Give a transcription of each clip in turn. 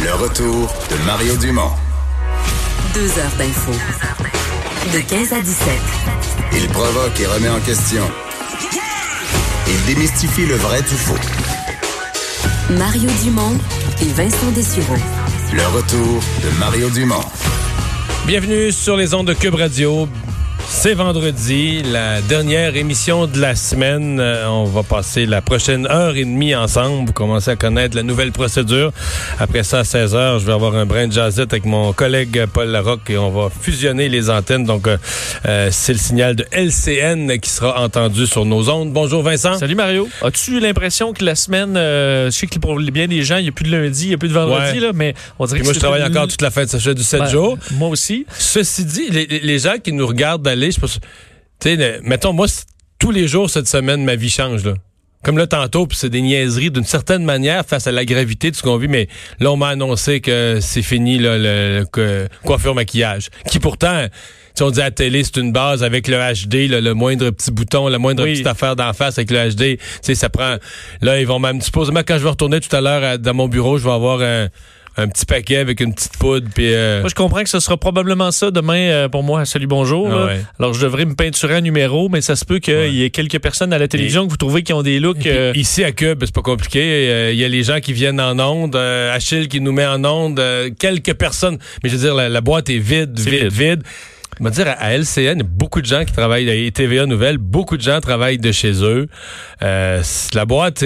Le retour de Mario Dumont. 2 heures d'info. De 15 à 17. Il provoque et remet en question. Il démystifie le vrai du faux. Mario Dumont et Vincent Dessureault. Le retour de Mario Dumont. Bienvenue sur les ondes de Cube Radio. C'est vendredi, la dernière émission de la semaine. On va passer la prochaine heure et demie ensemble pour commencer à connaître la nouvelle procédure. Après ça, à 16h, je vais avoir un brin de jazzette avec mon collègue Paul Larocque et on va fusionner les antennes. Donc, c'est le signal de LCN qui sera entendu sur nos ondes. Bonjour Vincent. Salut Mario. As-tu eu l'impression que la semaine, je sais que pour bien des gens, il n'y a plus de lundi, il n'y a plus de vendredi, ouais. Là, mais on dirait moi, je travaille encore toute la fête, ça fait du 7 jours. Moi aussi. Ceci dit, les gens qui nous regardent aller, je pense, tu sais, mettons, moi, tous les jours cette semaine, ma vie change, là. Comme là, tantôt, puis c'est des niaiseries d'une certaine manière face à la gravité de ce qu'on vit, mais là, on m'a annoncé que c'est fini, là, le coiffure-maquillage, qui pourtant, si on dit à la télé, c'est une base avec le HD, là, le moindre petit bouton, la moindre petite affaire d'en face avec le HD. Tu sais, ça prend... Là, ils vont même... Supposément, quand je vais retourner tout à l'heure dans mon bureau, je vais avoir un petit paquet avec une petite poudre. Puis Moi, je comprends que ce sera probablement ça demain pour moi. Salut, bonjour. Ah, ouais. Alors, je devrais me peinturer un numéro, mais ça se peut qu'il y ait quelques personnes à la télévision que vous trouvez qui ont des looks... Ici, à Cube, c'est pas compliqué. Il y a les gens qui viennent en onde. Achille qui nous met en onde. Quelques personnes. Mais je veux dire, la boîte est vide. Je vais dire, à LCN, beaucoup de gens qui travaillent, à TVA Nouvelles, beaucoup de gens travaillent de chez eux. La boîte,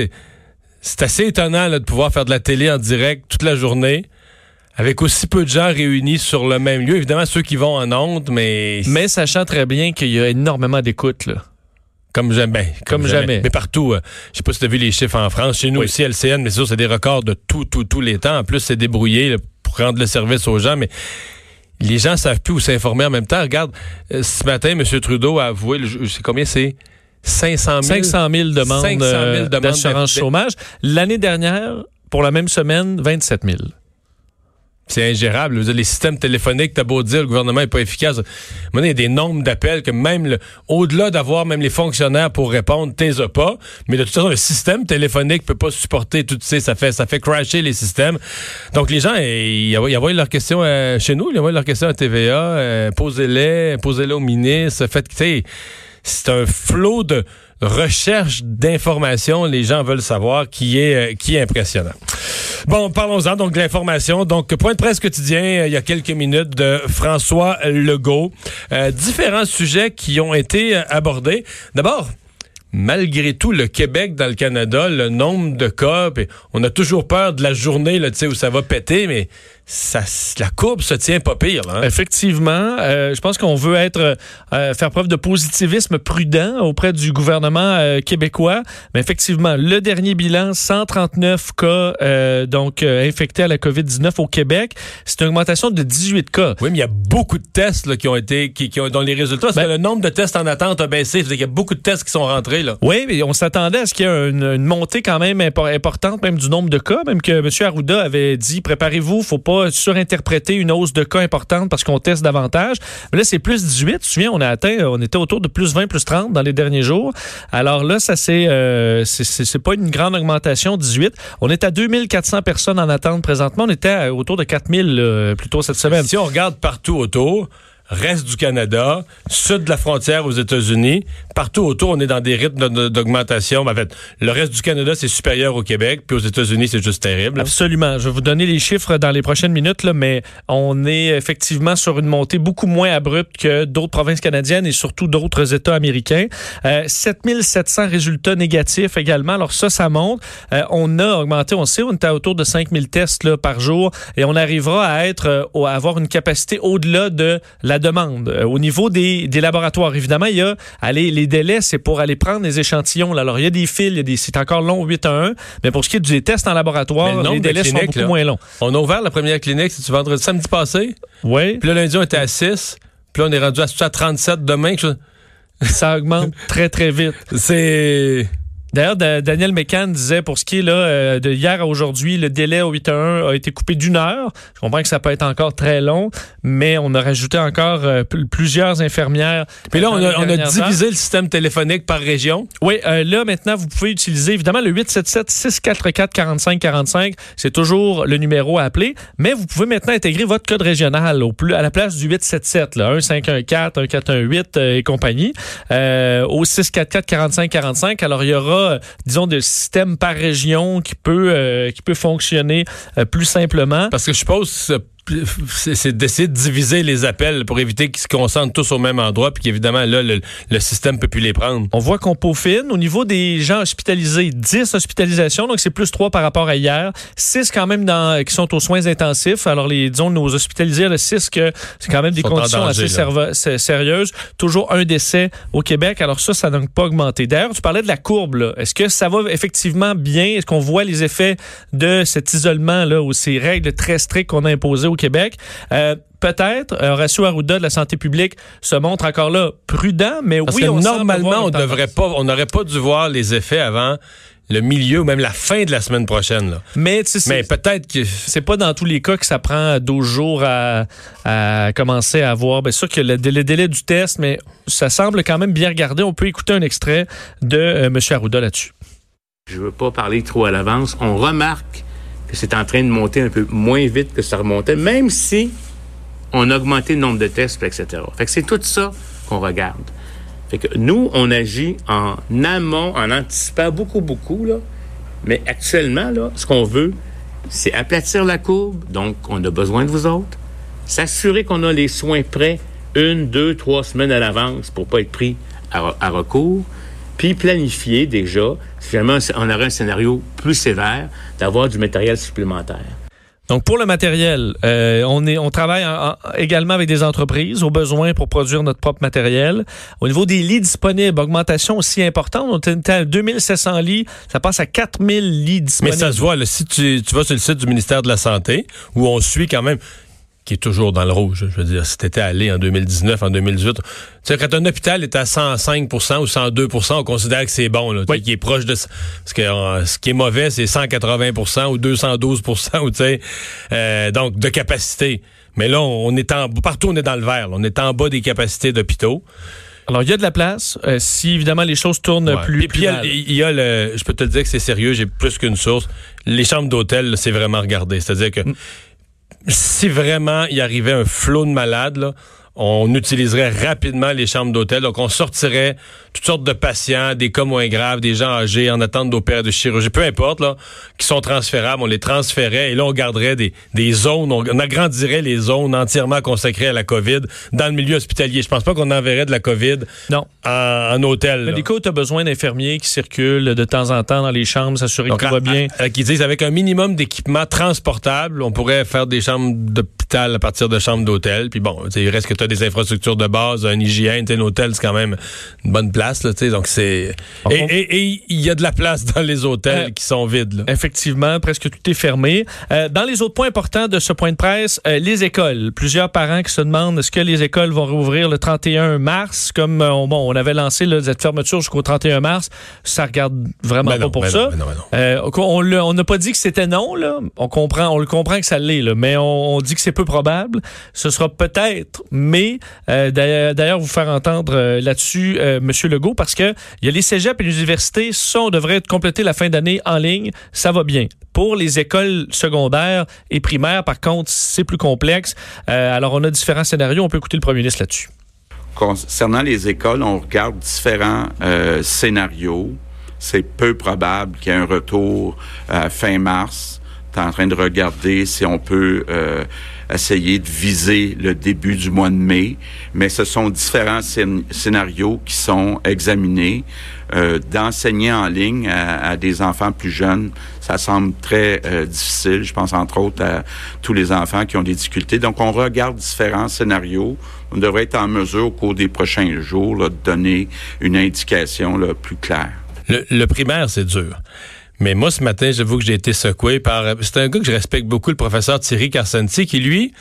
c'est assez étonnant là, de pouvoir faire de la télé en direct toute la journée, avec aussi peu de gens réunis sur le même lieu. Évidemment, ceux qui vont en ondes, mais sachant très bien qu'il y a énormément d'écoute, là. Comme jamais. Mais partout. Je sais pas si tu as vu les chiffres en France. Chez nous aussi, LCN, mais sûr, c'est des records de tous les temps. En plus, c'est débrouillé là, pour rendre le service aux gens, mais... Les gens savent plus où s'informer en même temps. Regarde, ce matin, M. Trudeau a avoué, je sais combien c'est, 500 000 demandes d'assurance chômage. L'année dernière, pour la même semaine, 27 000. C'est ingérable. Les systèmes téléphoniques, t'as beau dire, le gouvernement n'est pas efficace. Maintenant, il y a des nombres d'appels que même au-delà d'avoir même les fonctionnaires pour répondre, t'es pas. Mais de toute façon, le système téléphonique peut pas supporter tout ça. Ça fait crasher les systèmes. Donc, les gens, ils envoient leurs questions chez nous, ils envoient leurs questions à TVA, posez-les au ministre. Faites, tu sais, c'est un flot de recherche d'informations. Les gens veulent savoir qui est impressionnant. Bon, parlons-en donc de l'information. Donc, point de presse quotidien, il y a quelques minutes, de François Legault. Différents sujets qui ont été abordés. D'abord, malgré tout, le Québec dans le Canada, le nombre de cas, puis on a toujours peur de la journée là, tu sais, où ça va péter, mais la courbe se tient pas pire. Hein? Effectivement, je pense qu'on veut faire preuve de positivisme prudent auprès du gouvernement québécois. Mais effectivement, le dernier bilan, 139 cas infectés à la COVID-19 au Québec. C'est une augmentation de 18 cas. Oui, mais il y a beaucoup de tests là, dont les résultats, parce que le nombre de tests en attente a baissé. Il y a beaucoup de tests qui sont rentrés. Là. Oui, mais on s'attendait à ce qu'il y ait une montée quand même importante, même du nombre de cas, même que M. Arruda avait dit, préparez-vous, faut pas surinterpréter une hausse de cas importante parce qu'on teste davantage. Mais là, c'est plus 18. Tu te souviens, on était autour de plus 20, plus 30 dans les derniers jours. Alors là, ça c'est pas une grande augmentation, 18. On est à 2400 personnes en attente présentement. On était autour de 4000 plus tôt cette semaine. Si on regarde partout autour, reste du Canada, sud de la frontière aux États-Unis, partout autour, on est dans des rythmes d'augmentation. En fait, le reste du Canada, c'est supérieur au Québec, puis aux États-Unis, c'est juste terrible. Absolument. Je vais vous donner les chiffres dans les prochaines minutes, là, mais on est effectivement sur une montée beaucoup moins abrupte que d'autres provinces canadiennes et surtout d'autres États américains. 7700 résultats négatifs également. Alors ça monte. On a augmenté, on sait, on était à autour de 5000 tests là, par jour et on arrivera à avoir une capacité au-delà de la demande. Au niveau des laboratoires, évidemment, il y a les délais, c'est pour aller prendre les échantillons. Là. Alors, il y a des fils, c'est encore long, 8 à 1, mais pour ce qui est des tests en laboratoire, les délais sont beaucoup moins longs. On a ouvert la première clinique, c'est-tu vendredi, samedi passé? Oui. Puis là, lundi, on était à 6, puis là, on est rendu à 37 demain. Ça augmente très, très vite. C'est... D'ailleurs, Daniel Mécan disait, pour ce qui est là, de hier à aujourd'hui, le délai au 8-1 a été coupé d'1 heure. Je comprends que ça peut être encore très long, mais on a rajouté encore plusieurs infirmières. Puis là, on a divisé le système téléphonique par région. Oui, là, maintenant, vous pouvez utiliser, évidemment, le 877-644-4545. C'est toujours le numéro à appeler, mais vous pouvez maintenant intégrer votre code régional à la place du 877, là, 1514, 1418 et compagnie, au 644-4545. Alors, il y aura disons de système par région qui peut fonctionner plus simplement. Parce que je suppose c'est d'essayer de diviser les appels pour éviter qu'ils se concentrent tous au même endroit, puis qu'évidemment, là, le système ne peut plus les prendre. On voit qu'on peaufine. Au niveau des gens hospitalisés, 10 hospitalisations, donc c'est +3 par rapport à hier. 6 quand même qui sont aux soins intensifs. Alors, disons, nos hospitalisés, le 6, que c'est quand même des conditions danger, assez sérieuses. Toujours un décès au Québec. Alors ça n'a donc pas augmenté. D'ailleurs, tu parlais de la courbe, là. Est-ce que ça va effectivement bien? Est-ce qu'on voit les effets de cet isolement, là, ou ces règles très strictes qu'on a imposées au Québec? Peut-être. Horacio Arruda de la Santé publique se montre encore là prudent, mais parce oui, que normalement, on n'aurait pas dû voir les effets avant le milieu ou même la fin de la semaine prochaine. Là. Mais peut-être que... C'est pas dans tous les cas que ça prend 12 jours à commencer à avoir. Bien sûr que le délai du test, mais ça semble quand même bien regardé. On peut écouter un extrait de M. Arruda là-dessus. Je veux pas parler trop à l'avance. On remarque que c'est en train de monter un peu moins vite que ça remontait, même si on a augmenté le nombre de tests, etc. Fait que c'est tout ça qu'on regarde. Fait que nous, on agit en amont, en anticipant beaucoup, là. Mais actuellement, là, ce qu'on veut, c'est aplatir la courbe, donc on a besoin de vous autres, s'assurer qu'on a les soins prêts 1, 2, 3 semaines à l'avance pour pas être pris à recours, puis planifier déjà, si jamais on aurait un scénario plus sévère, d'avoir du matériel supplémentaire. Donc, pour le matériel, on travaille également avec des entreprises aux besoins pour produire notre propre matériel. Au niveau des lits disponibles, augmentation aussi importante. On était à 2700 lits, ça passe à 4000 lits disponibles. Mais ça se voit, là, si tu vas sur le site du ministère de la Santé, où on suit quand même... qui est toujours dans le rouge. Je veux dire, si t'étais allé en 2019, en 2018... Tu sais, quand un hôpital est à 105 % ou 102 % on considère que c'est bon, là. Oui. Qui est proche de... Parce que ce qui est mauvais, c'est 180 % ou 212 % ou, tu sais... donc, de capacité. Mais là, on est partout, on est dans le vert. Là. On est en bas des capacités d'hôpitaux. Alors, il y a de la place. Si, évidemment, les choses tournent plus... Et puis, il y a le... Je peux te le dire que c'est sérieux, j'ai plus qu'une source. Les chambres d'hôtel, là, c'est vraiment regardé. C'est-à-dire que... Si vraiment il arrivait un flot de malades, là, on utiliserait rapidement les chambres d'hôtel. Donc, on sortirait toutes sortes de patients, des cas moins graves, des gens âgés en attente d'opérer, de chirurgie, peu importe, là, qui sont transférables. On les transférait et là, on garderait des zones, on agrandirait les zones entièrement consacrées à la COVID dans le milieu hospitalier. Je pense pas qu'on enverrait de la COVID en hôtel. Mais du coup, tu as besoin d'infirmiers qui circulent de temps en temps dans les chambres, s'assurer que tout va bien. Qui disent, avec un minimum d'équipement transportable, on pourrait faire des chambres d'hôpital à partir de chambres d'hôtel. Puis bon, il reste que des infrastructures de base, un hygiène, un hôtel, c'est quand même une bonne place, là, donc c'est... Et il y a de la place dans les hôtels qui sont vides. Là. Effectivement, presque tout est fermé. Dans les autres points importants de ce point de presse, les écoles. Plusieurs parents qui se demandent est-ce que les écoles vont rouvrir le 31 mars, comme on avait lancé là, cette fermeture jusqu'au 31 mars. Ça regarde vraiment pas pour ça. On n'a pas dit que c'était non, là. On le comprend que ça l'est, là, mais on dit que c'est peu probable. Ce sera peut-être... Mais d'ailleurs, vous faire entendre là-dessus M. Legault, parce que il y a les cégeps et les universités, ça, on devrait compléter la fin d'année en ligne, ça va bien. Pour les écoles secondaires et primaires, par contre, c'est plus complexe. Alors, on a différents scénarios, on peut écouter le premier ministre là-dessus. Concernant les écoles, on regarde différents scénarios. C'est peu probable qu'il y ait un retour fin mars. T'es en train de regarder si on peut essayer de viser le début du mois de mai, mais ce sont différents scénarios qui sont examinés. D'enseigner en ligne à des enfants plus jeunes, ça semble très difficile. Je pense entre autres à tous les enfants qui ont des difficultés. Donc, on regarde différents scénarios. On devrait être en mesure au cours des prochains jours là, de donner une indication là, plus claire. Le primaire, c'est dur. Mais moi, ce matin, j'avoue que j'ai été secoué par... C'est un gars que je respecte beaucoup, le professeur Thierry Karsanti, qui, lui,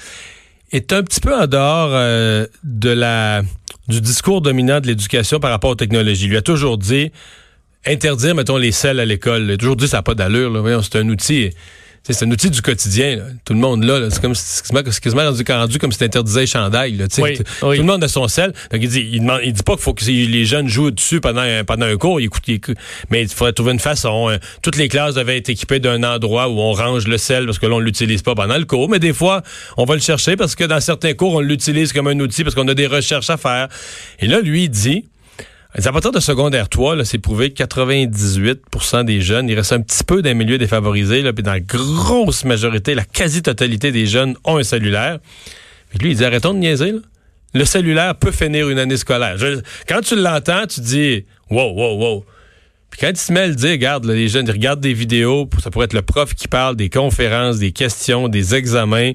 est un petit peu en dehors du discours dominant de l'éducation par rapport aux technologies. Il lui a toujours dit, interdire, mettons, les selles à l'école. J'ai toujours dit, ça n'a pas d'allure. Là. Voyons, c'est un outil... C'est un outil du quotidien. Là. Tout le monde là, c'est comme rendu comme si t'interdisais les chandails. Là, oui, oui. Tout le monde a son sel. Donc, il dit pas qu'il faut que les jeunes jouent dessus pendant un cours. Mais il faudrait trouver une façon. Toutes les classes devaient être équipées d'un endroit où on range le sel parce que là, on l'utilise pas pendant le cours. Mais des fois, on va le chercher parce que dans certains cours, on l'utilise comme un outil parce qu'on a des recherches à faire. Et là, lui, il dit... À partir de secondaire 3, là, c'est prouvé que 98% des jeunes, il reste un petit peu dans les milieux défavorisés, là, puis dans la grosse majorité, la quasi-totalité des jeunes ont un cellulaire. Puis lui, il dit, arrêtons de niaiser, là. Le cellulaire peut finir une année scolaire. Quand tu l'entends, tu dis, wow, wow, wow. Puis quand il se met à le dire, regarde, là, les jeunes, ils regardent des vidéos, ça pourrait être le prof qui parle, des conférences, des questions, des examens.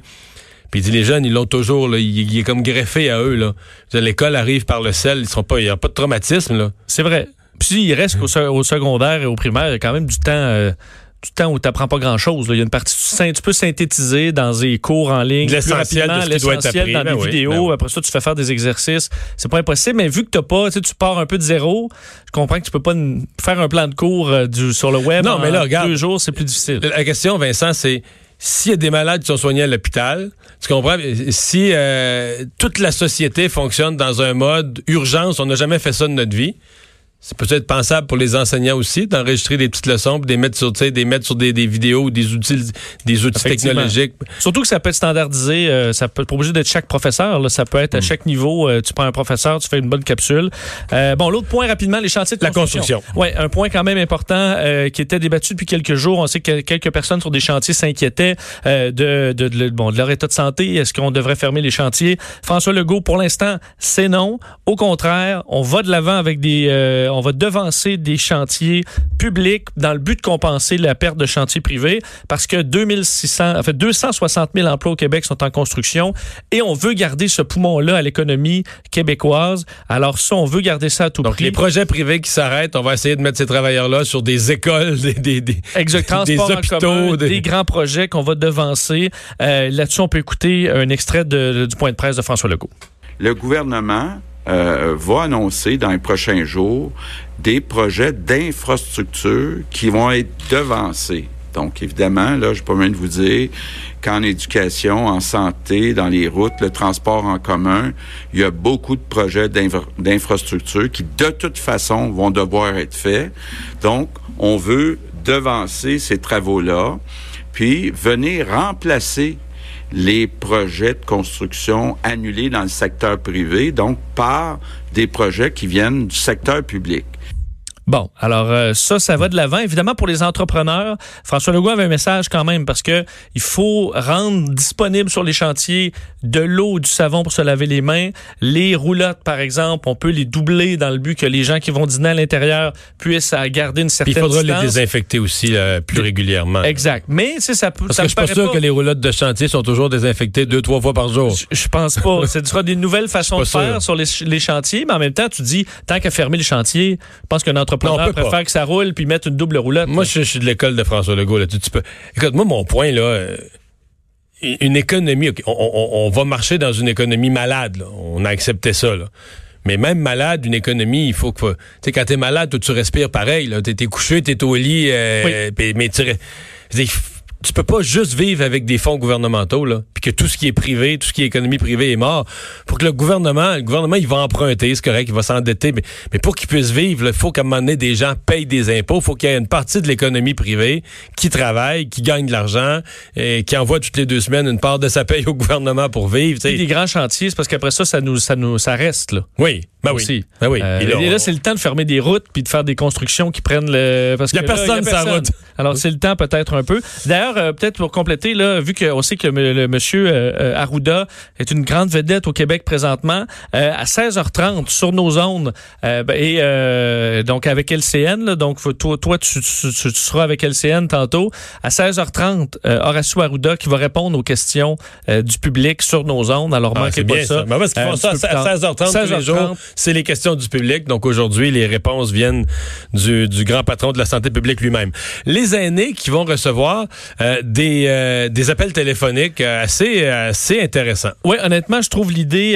Puis il dit, les jeunes, ils l'ont toujours, là, il est comme greffé à eux. Là. L'école arrive par le sel, il n'y a pas de traumatisme. Là. C'est vrai. Puis il reste au secondaire et au primaire, il y a quand même du temps où tu n'apprends pas grand-chose. Il y a une partie, tu peux synthétiser dans des cours en ligne. L'essentiel de ce qui doit être appris. Dans des vidéos. Ben oui. Après ça, tu fais faire des exercices. C'est pas impossible, mais vu que tu pars un peu de zéro, je comprends que tu peux pas faire un plan de cours sur le web. Non, mais là, regarde, 2 jours, c'est plus difficile. La question, Vincent, c'est... S'il y a des malades qui sont soignés à l'hôpital, tu comprends? Si toute la société fonctionne dans un mode urgence, on n'a jamais fait ça de notre vie, c'est peut-être pensable pour les enseignants aussi, d'enregistrer des petites leçons et des mettre sur des vidéos ou des outils technologiques. Surtout que ça peut être standardisé, ça peut être obligé d'être chaque professeur, là, ça peut être à chaque niveau, tu prends un professeur, tu fais une bonne capsule. L'autre point rapidement, les chantiers de construction. Oui, un point quand même important qui était débattu depuis quelques jours. On sait que quelques personnes sur des chantiers s'inquiétaient de leur état de santé. Est-ce qu'on devrait fermer les chantiers? François Legault, pour l'instant, c'est non. Au contraire, on va de l'avant avec on va devancer des chantiers publics dans le but de compenser la perte de chantiers privés parce que 260 000 emplois au Québec sont en construction et on veut garder ce poumon-là à l'économie québécoise. Alors ça, on veut garder ça à tout prix. Donc les projets privés qui s'arrêtent, on va essayer de mettre ces travailleurs-là sur des écoles, des hôpitaux. En commun, des grands projets qu'on va devancer. Là-dessus, on peut écouter un extrait du point de presse de François Legault. Le gouvernement... va annoncer dans les prochains jours des projets d'infrastructures qui vont être devancés. Donc, évidemment, là, je peux même vous dire qu'en éducation, en santé, dans les routes, le transport en commun, il y a beaucoup de projets d'infrastructures qui, de toute façon, vont devoir être faits. Donc, on veut devancer ces travaux-là, puis venir remplacer les projets de construction annulés dans le secteur privé, donc par des projets qui viennent du secteur public. Bon, alors ça va de l'avant. Évidemment, pour les entrepreneurs, François Legault avait un message quand même parce que il faut rendre disponible sur les chantiers de l'eau, du savon pour se laver les mains. Les roulottes, par exemple, on peut les doubler dans le but que les gens qui vont dîner à l'intérieur puissent garder une certaine distance. Il faudra les désinfecter aussi plus régulièrement. Exact. Mais ça peut... Parce que je suis pas sûr que les roulottes de chantier sont toujours désinfectées 2-3 fois par jour. Je pense pas. Ce sera des nouvelles façons de faire sur les chantiers, mais en même temps, tu dis, tant qu'à fermer les chantiers, je pense qu'un entrepreneur préfère que ça roule puis mettre une double roulotte. Moi, je suis de l'école de François Legault. Là, tu peux... Écoute, moi, mon point, là, une économie... Okay, on va marcher dans une économie malade. Là. On a accepté ça. Là. Mais même malade, une économie, il faut que... Tu sais, quand t'es malade, toi, tu respires pareil. T'es couché, t'es au lit. Oui. Mais tu peux pas juste vivre avec des fonds gouvernementaux, là, puis que tout ce qui est privé, tout ce qui est économie privée est mort. Pour que le gouvernement, il va emprunter, c'est correct, il va s'endetter, mais pour qu'il puisse vivre, il faut qu'à un moment donné, des gens payent des impôts, il faut qu'il y ait une partie de l'économie privée qui travaille, qui gagne de l'argent, et qui envoie toutes les 2 semaines une part de sa paye au gouvernement pour vivre. T'sais. Et des grands chantiers, c'est parce qu'après ça, ça reste, là. Oui. Ben oui. Et là, c'est le temps de fermer des routes puis de faire des constructions qui prennent le... Parce que personne sur la route. Alors, c'est le temps peut-être un peu. D'ailleurs, peut-être pour compléter, là, vu qu'on sait que le monsieur Arruda est une grande vedette au Québec présentement, à 16h30 sur nos ondes, donc avec LCN, là, donc toi tu seras avec LCN tantôt, à 16h30, Horacio Arruda qui va répondre aux questions du public sur nos ondes. Alors, manquez pas ça. Mais parce qu'ils font ça à 16h30 tous les jours. C'est les questions du public. Donc, aujourd'hui, les réponses viennent du grand patron de la santé publique lui-même. Les aînés qui vont recevoir des appels téléphoniques assez intéressants. Oui, honnêtement, je trouve l'idée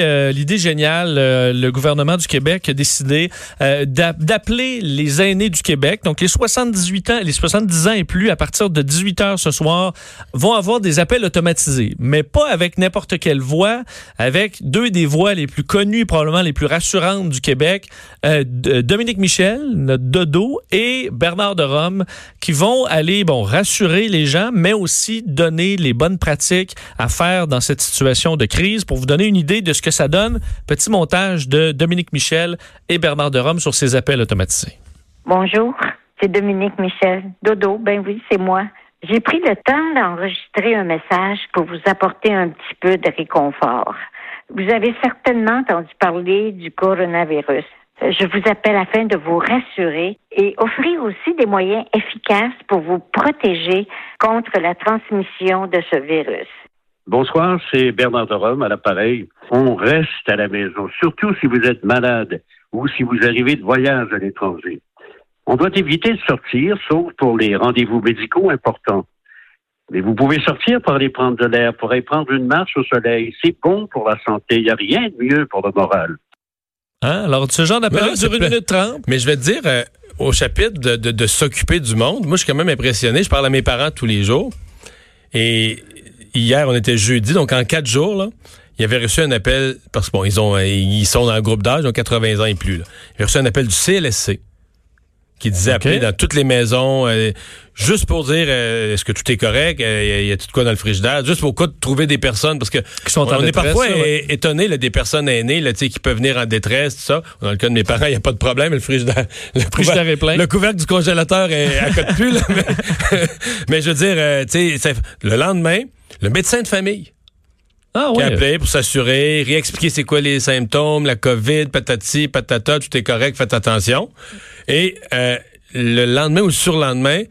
géniale. Le gouvernement du Québec a décidé d'appeler les aînés du Québec, donc les 78 ans, les 70 ans et plus, à partir de 18h ce soir, vont avoir des appels automatisés, mais pas avec n'importe quelle voix, avec deux des voix les plus connues, probablement les plus rassurantes du Québec, Dominique Michel, notre dodo, et Bernard Derome, qui vont aller rassurer les gens, mais aussi donner les bonnes pratiques à faire dans cette situation de crise. Pour vous donner une idée de ce que ça donne, petit montage de Dominique Michel et Bernard Derome sur ces appels automatisés. Bonjour, c'est Dominique Michel. Dodo, ben oui, c'est moi. J'ai pris le temps d'enregistrer un message pour vous apporter un petit peu de réconfort. Vous avez certainement entendu parler du coronavirus. Je vous appelle afin de vous rassurer et offrir aussi des moyens efficaces pour vous protéger contre la transmission de ce virus. Bonsoir, c'est Bernard Derome à l'appareil. On reste à la maison, surtout si vous êtes malade ou si vous arrivez de voyage à l'étranger. On doit éviter de sortir, sauf pour les rendez-vous médicaux importants. Mais vous pouvez sortir pour aller prendre de l'air, pour aller prendre une marche au soleil. C'est bon pour la santé. Il n'y a rien de mieux pour le moral. Hein? Alors, ce genre d'appel dure 1 minute 30. Mais je vais te dire, au chapitre de s'occuper du monde, moi, je suis quand même impressionné. Je parle à mes parents tous les jours. Et hier, on était jeudi, donc en 4 jours, là, ils avaient reçu un appel, parce qu'ils sont dans le groupe d'âge, ils ont 80 ans et plus. Là. Ils ont reçu un appel du CLSC qui disait appeler dans toutes les maisons, juste pour dire est-ce que tout est correct, y a tout quoi dans le frigidaire, juste pour de trouver des personnes, parce que qui sont on est parfois étonné là, des personnes aînées là, qui peuvent venir en détresse, tout ça. Dans le cas de mes parents, il n'y a pas de problème, le frigidaire est plein. Le couvercle du congélateur est à côté de plus. Là, mais je veux dire, le lendemain, le médecin de famille qui a appelé pour s'assurer, réexpliquer c'est quoi les symptômes, la COVID, patati, patata, tout est correct, faites attention. Et le lendemain ou le surlendemain,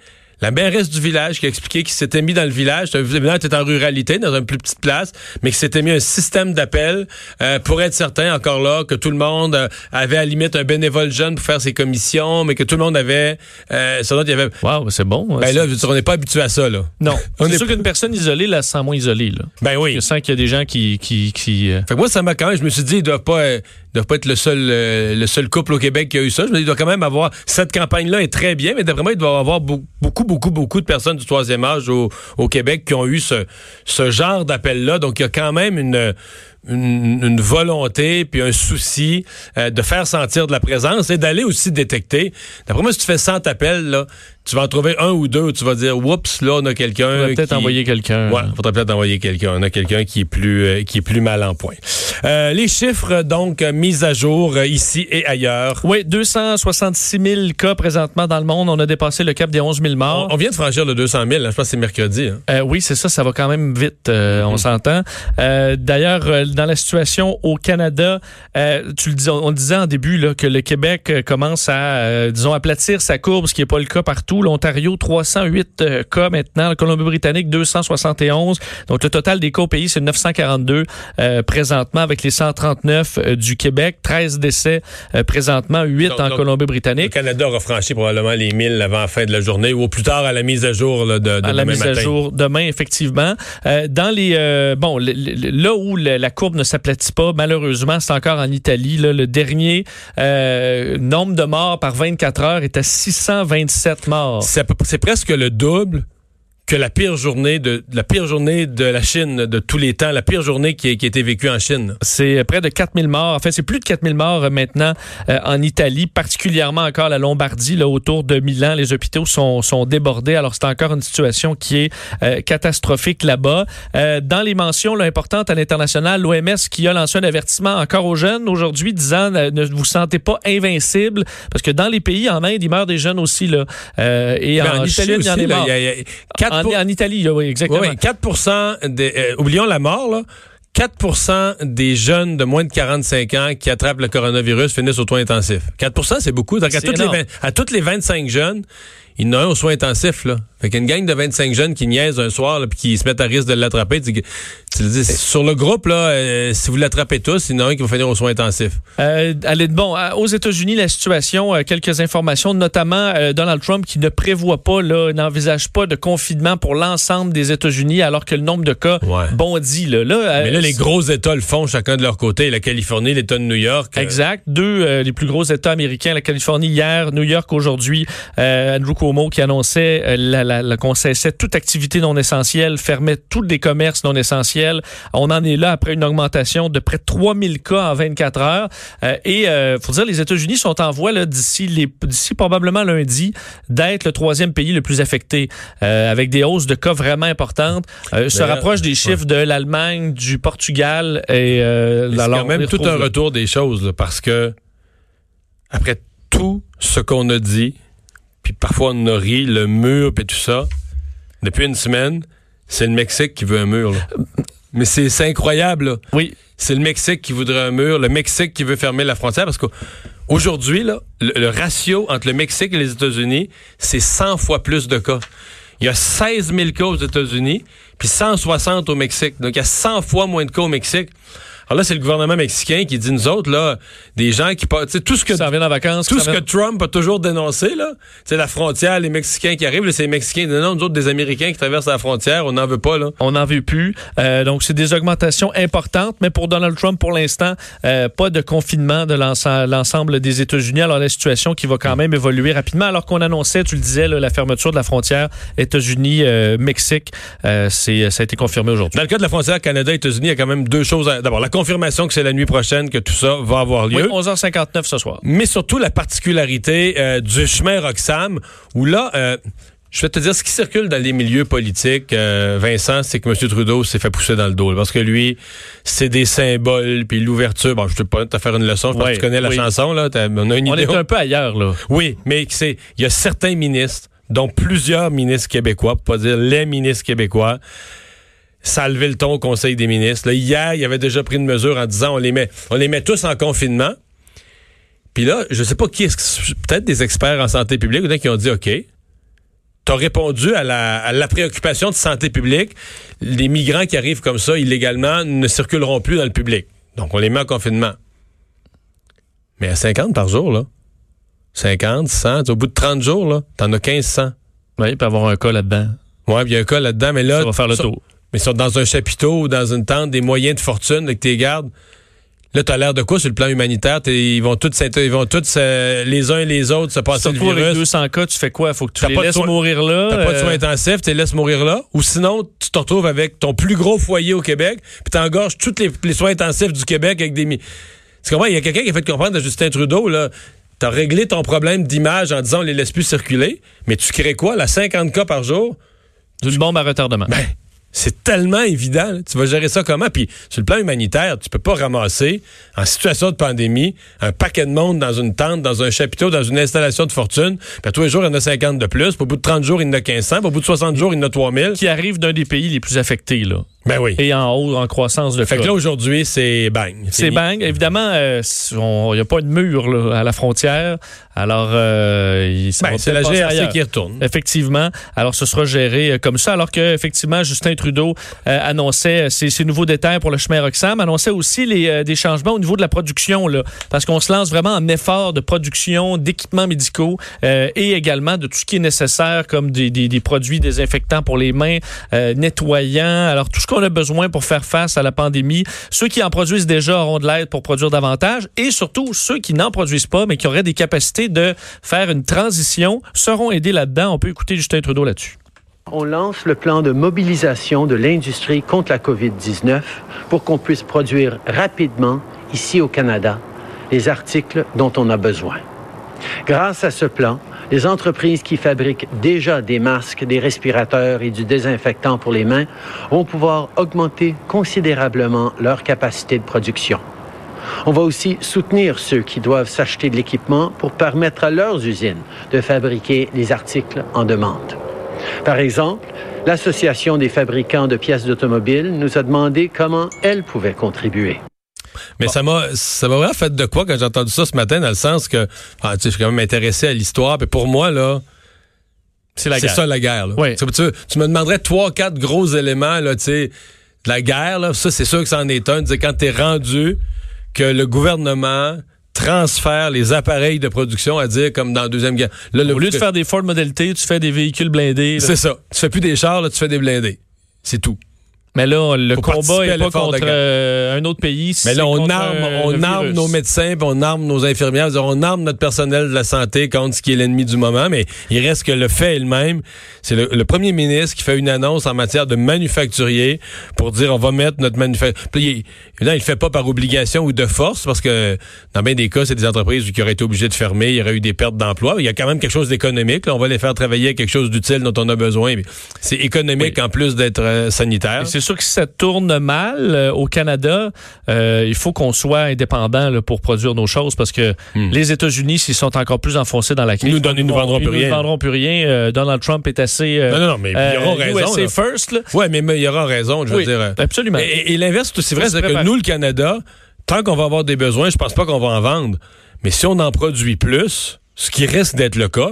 la mairesse du village qui a expliqué qu'il s'était mis dans le village, c'est un village qui était en ruralité, dans une plus petite place, mais qui s'était mis un système d'appel pour être certain, encore là, que tout le monde avait à la limite un bénévole jeune pour faire ses commissions, mais que tout le monde avait... Wow, c'est bon. Ben là, on n'est pas habitué à ça, là. Non. C'est sûr qu'une personne isolée, là, se sent moins isolée, là. Ben oui. Je sens qu'il y a des gens qui... Fait que moi, ça m'a quand même... Je me suis dit, ils doivent pas être le seul couple au Québec qui a eu ça. Je me dis, il doit quand même avoir... Cette campagne-là est très bien, mais d'après moi, il doit avoir beaucoup de personnes du troisième âge au Québec qui ont eu ce genre d'appel-là. Donc, il y a quand même une volonté puis un souci de faire sentir de la présence et d'aller aussi détecter. D'après moi, si tu fais 100 appels, là, tu vas en trouver un ou deux où tu vas dire « Oups, là, on a quelqu'un... » Il faudrait peut-être envoyer quelqu'un. Oui, il faudrait peut-être envoyer quelqu'un. On a quelqu'un qui est plus mal en point. Les chiffres, donc, mis à jour ici et ailleurs. Oui, 266 000 cas présentement dans le monde. On a dépassé le cap des 11 000 morts. On vient de franchir le 200 000. Hein. Je pense que c'est mercredi. Hein. Oui, c'est ça. Ça va quand même vite. On s'entend. D'ailleurs, dans la situation au Canada, on le disait en début là, que le Québec commence à, aplatir sa courbe, ce qui n'est pas le cas partout. L'Ontario, 308 cas maintenant. La Colombie-Britannique, 271. Donc, le total des cas au pays, c'est 942 présentement, avec les 139 du Québec. 13 décès présentement, 8 en Colombie-Britannique. Le Canada aura franchi probablement les 1000 avant la fin de la journée ou au plus tard à la mise à jour là, de demain matin. À la mise à jour demain, effectivement. Dans les... là où la courbe ne s'aplatit pas, malheureusement, c'est encore en Italie. Là, le dernier nombre de morts par 24 heures est à 627 morts. C'est presque le double que la pire journée de la Chine de tous les temps, la pire journée qui a été vécue en Chine. C'est près de 4000 morts. En fait, c'est plus de 4000 morts maintenant en Italie, particulièrement encore la Lombardie, là, autour de Milan. Les hôpitaux sont débordés. Alors, c'est encore une situation qui est catastrophique là-bas. Dans les mentions là, importantes à l'international, l'OMS qui a lancé un avertissement encore aux jeunes aujourd'hui, disant ne vous sentez pas invincible, parce que dans les pays, en Inde, il meurt des jeunes aussi. Là, et en Italie, il y en a morts. En Italie, oui, exactement. Oui, 4% oublions la mort, là. 4% des jeunes de moins de 45 ans qui attrapent le coronavirus finissent aux soins intensifs. 4%, c'est beaucoup. Donc, à toutes les 25 jeunes, il y en a un aux soins intensifs, là. Fait qu'une gang de 25 jeunes qui niaisent un soir, là, puis qui se mettent à risque de l'attraper. Tu le dis, sur le groupe, là, si vous l'attrapez tous, il y en a un qui va finir aux soins intensifs. Aux États-Unis, la situation, quelques informations, notamment Donald Trump qui ne prévoit pas, là, n'envisage pas de confinement pour l'ensemble des États-Unis, alors que le nombre de cas bondit, là. Mais les gros États le font chacun de leur côté. La Californie, l'État de New York. Exact. Deux, les plus gros États américains, la Californie hier, New York aujourd'hui. Andrew Cuomo qui annonçait qu'on cessait toute activité non essentielle, fermait tous les commerces non essentiels. On en est là après une augmentation de près de 3000 cas en 24 heures. Faut dire, les États-Unis sont en voie, là, d'ici probablement lundi, d'être le troisième pays le plus affecté, avec des hausses de cas vraiment importantes. Se rapproche des chiffres de l'Allemagne, du Portugal. C'est quand même tout un retour des choses, là, parce que après tout ce qu'on a dit, puis parfois on a ri, le mur, puis tout ça, depuis une semaine, c'est le Mexique qui veut un mur, là. Mais c'est incroyable, là. Oui. C'est le Mexique qui voudrait un mur, le Mexique qui veut fermer la frontière, parce qu'aujourd'hui, là, le ratio entre le Mexique et les États-Unis, c'est 100 fois plus de cas. Il y a 16 000 cas aux États-Unis, puis 160 au Mexique. Donc, il y a 100 fois moins de cas au Mexique. Alors là, c'est le gouvernement mexicain qui dit, nous autres, là, des gens qui passent, tout ce que que Trump a toujours dénoncé, là, c'est la frontière, les Mexicains qui arrivent, là, c'est les Mexicains, non, nous autres, des Américains qui traversent la frontière, on n'en veut pas, là. On n'en veut plus. Donc, c'est des augmentations importantes, mais pour Donald Trump, pour l'instant, pas de confinement de l'ensemble des États-Unis. Alors, la situation qui va quand même évoluer rapidement, alors qu'on annonçait, tu le disais, là, la fermeture de la frontière États-Unis-Mexique, ça a été confirmé aujourd'hui. Dans le cas de la frontière Canada-États-Unis, il y a quand même deux choses. D'abord, la confirmation que c'est la nuit prochaine que tout ça va avoir lieu. Oui, 11h59 ce soir. Mais surtout la particularité du chemin Roxham, où là, je vais te dire, ce qui circule dans les milieux politiques, Vincent, c'est que M. Trudeau s'est fait pousser dans le dos. Là, parce que lui, c'est des symboles, puis l'ouverture. Bon, je ne peux pas te faire une leçon, parce que tu connais la chanson. Là, on a une idée. On est un peu ailleurs, là. Oui, mais il y a certains ministres, dont plusieurs ministres québécois, pour ne pas dire les ministres québécois, ça a levé le ton au Conseil des ministres. Là, hier, il avait déjà pris une mesure en disant on les met tous en confinement. Puis là, je sais pas qui est-ce, peut-être des experts en santé publique qui ont dit OK, t'as répondu à la préoccupation de santé publique. Les migrants qui arrivent comme ça illégalement ne circuleront plus dans le public. Donc, on les met en confinement. Mais à 50 par jour, là. 50, 100. Au bout de 30 jours, là, t'en as 1500. Oui, il peut y avoir un cas là-dedans. Oui, il y a un cas là-dedans, mais là. Ça va faire le tour. Mais sont dans un chapiteau ou dans une tente, des moyens de fortune là, que t'es gardes. Là, t'as l'air de quoi sur le plan humanitaire? Ils vont tous les uns et les autres se passer le virus. Avec 200 cas, tu fais quoi? Faut que tu les laisses mourir là. T'as pas de soins intensifs, tu les laisses mourir là. Ou sinon, tu te retrouves avec ton plus gros foyer au Québec, puis t'engorges tous les soins intensifs du Québec avec des... Tu comprends? Il y a quelqu'un qui a fait comprendre à Justin Trudeau, là, t'as réglé ton problème d'image en disant on les laisse plus circuler, mais tu crées quoi? Là, 50 cas par jour? D'une bombe à retardement. Ben, c'est tellement évident. Là. Tu vas gérer ça comment? Puis, sur le plan humanitaire, tu peux pas ramasser, en situation de pandémie, un paquet de monde dans une tente, dans un chapiteau, dans une installation de fortune. Puis, tous les jours, il y en a 50 de plus. Puis, au bout de 30 jours, il y en a 1500. Puis, au bout de 60 jours, il y en a 3000. Qui arrive d'un des pays les plus affectés, là. Ben oui. Et en haut, en croissance de fait cas. Que là, aujourd'hui, c'est bang. C'est bang. Évidemment, il n'y a pas de mur là, à la frontière. Alors, c'est la GRC qui retourne. Effectivement. Alors, ce sera géré comme ça. Alors que, effectivement, Justin Trudeau annonçait ces nouveaux détails pour le chemin Roxham, annonçait aussi des changements au niveau de la production. Là, parce qu'on se lance vraiment en effort de production d'équipements médicaux et également de tout ce qui est nécessaire, comme des produits désinfectants pour les mains, nettoyants. Alors, tout ce qu'on a besoin pour faire face à la pandémie. Ceux qui en produisent déjà auront de l'aide pour produire davantage et surtout ceux qui n'en produisent pas mais qui auraient des capacités de faire une transition seront aidés là-dedans. On peut écouter Justin Trudeau là-dessus. On lance le plan de mobilisation de l'industrie contre la COVID-19 pour qu'on puisse produire rapidement, ici au Canada, les articles dont on a besoin. Grâce à ce plan, les entreprises qui fabriquent déjà des masques, des respirateurs et du désinfectant pour les mains vont pouvoir augmenter considérablement leur capacité de production. On va aussi soutenir ceux qui doivent s'acheter de l'équipement pour permettre à leurs usines de fabriquer les articles en demande. Par exemple, l'Association des fabricants de pièces d'automobile nous a demandé comment elle pouvait contribuer. Mais bon. ça m'a vraiment fait de quoi quand j'ai entendu ça ce matin, dans le sens que je suis quand même intéressé à l'histoire. Puis pour moi, là, c'est la guerre. C'est ça, la guerre. Là. Oui. Tu me demanderais 3-4 gros éléments là, de la guerre. Là. Ça, c'est sûr que c'en est un. Quand t'es rendu que le gouvernement transfère les appareils de production, à dire comme dans la Deuxième Guerre. Là, au lieu de faire des Ford Model T, tu fais des véhicules blindés. Là. C'est ça. Tu fais plus des chars, là, tu fais des blindés. C'est tout. Mais là, le combat n'est pas contre un autre pays. Mais là, on arme nos médecins, puis on arme nos infirmières. C'est-à-dire, on arme notre personnel de la santé contre ce qui est l'ennemi du moment. Mais il reste que le fait est le même. C'est le premier ministre qui fait une annonce en matière de manufacturier pour dire on va mettre notre manufacturier. Évidemment, il ne le fait pas par obligation ou de force, parce que dans bien des cas, c'est des entreprises qui auraient été obligées de fermer. Il y aurait eu des pertes d'emplois. Il y a quand même quelque chose d'économique. Là, on va les faire travailler à quelque chose d'utile dont on a besoin. C'est économique en plus d'être sanitaire. C'est sûr que si ça tourne mal au Canada, il faut qu'on soit indépendant là, pour produire nos choses, parce que les États-Unis, s'ils sont encore plus enfoncés dans la crise, ils nous vendront plus rien. Ils nous vendront plus rien. Donald Trump est assez... non, mais ils auront raison. USA là. First. Oui, mais il aura raison, je veux dire. Absolument. Et l'inverse, c'est aussi vrai, c'est que nous, le Canada, tant qu'on va avoir des besoins, je pense pas qu'on va en vendre. Mais si on en produit plus, ce qui risque d'être le cas...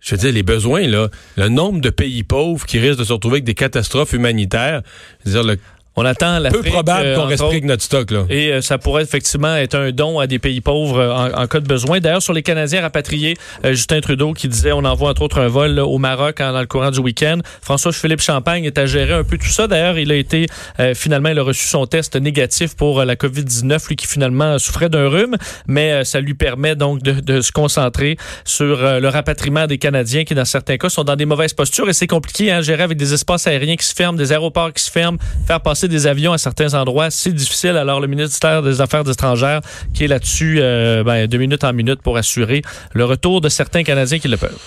Je veux dire, les besoins, là, le nombre de pays pauvres qui risquent de se retrouver avec des catastrophes humanitaires, je veux dire, on attend l'Afrique, peu probable qu'on restrique notre stock. Là. Et ça pourrait effectivement être un don à des pays pauvres en cas de besoin. D'ailleurs, sur les Canadiens rapatriés, Justin Trudeau qui disait on envoie entre autres un vol là, au Maroc dans le courant du week-end. François-Philippe Champagne est à gérer un peu tout ça. D'ailleurs, il a été finalement, il a reçu son test négatif pour la COVID-19, lui qui finalement souffrait d'un rhume. Mais ça lui permet donc de se concentrer sur le rapatriement des Canadiens qui, dans certains cas, sont dans des mauvaises postures. Et c'est compliqué à gérer avec des espaces aériens qui se ferment, des aéroports qui se ferment, faire passer des avions à certains endroits, c'est difficile. Alors, le ministère des Affaires étrangères qui est là-dessus de minute en minute pour assurer le retour de certains Canadiens qui le peuvent.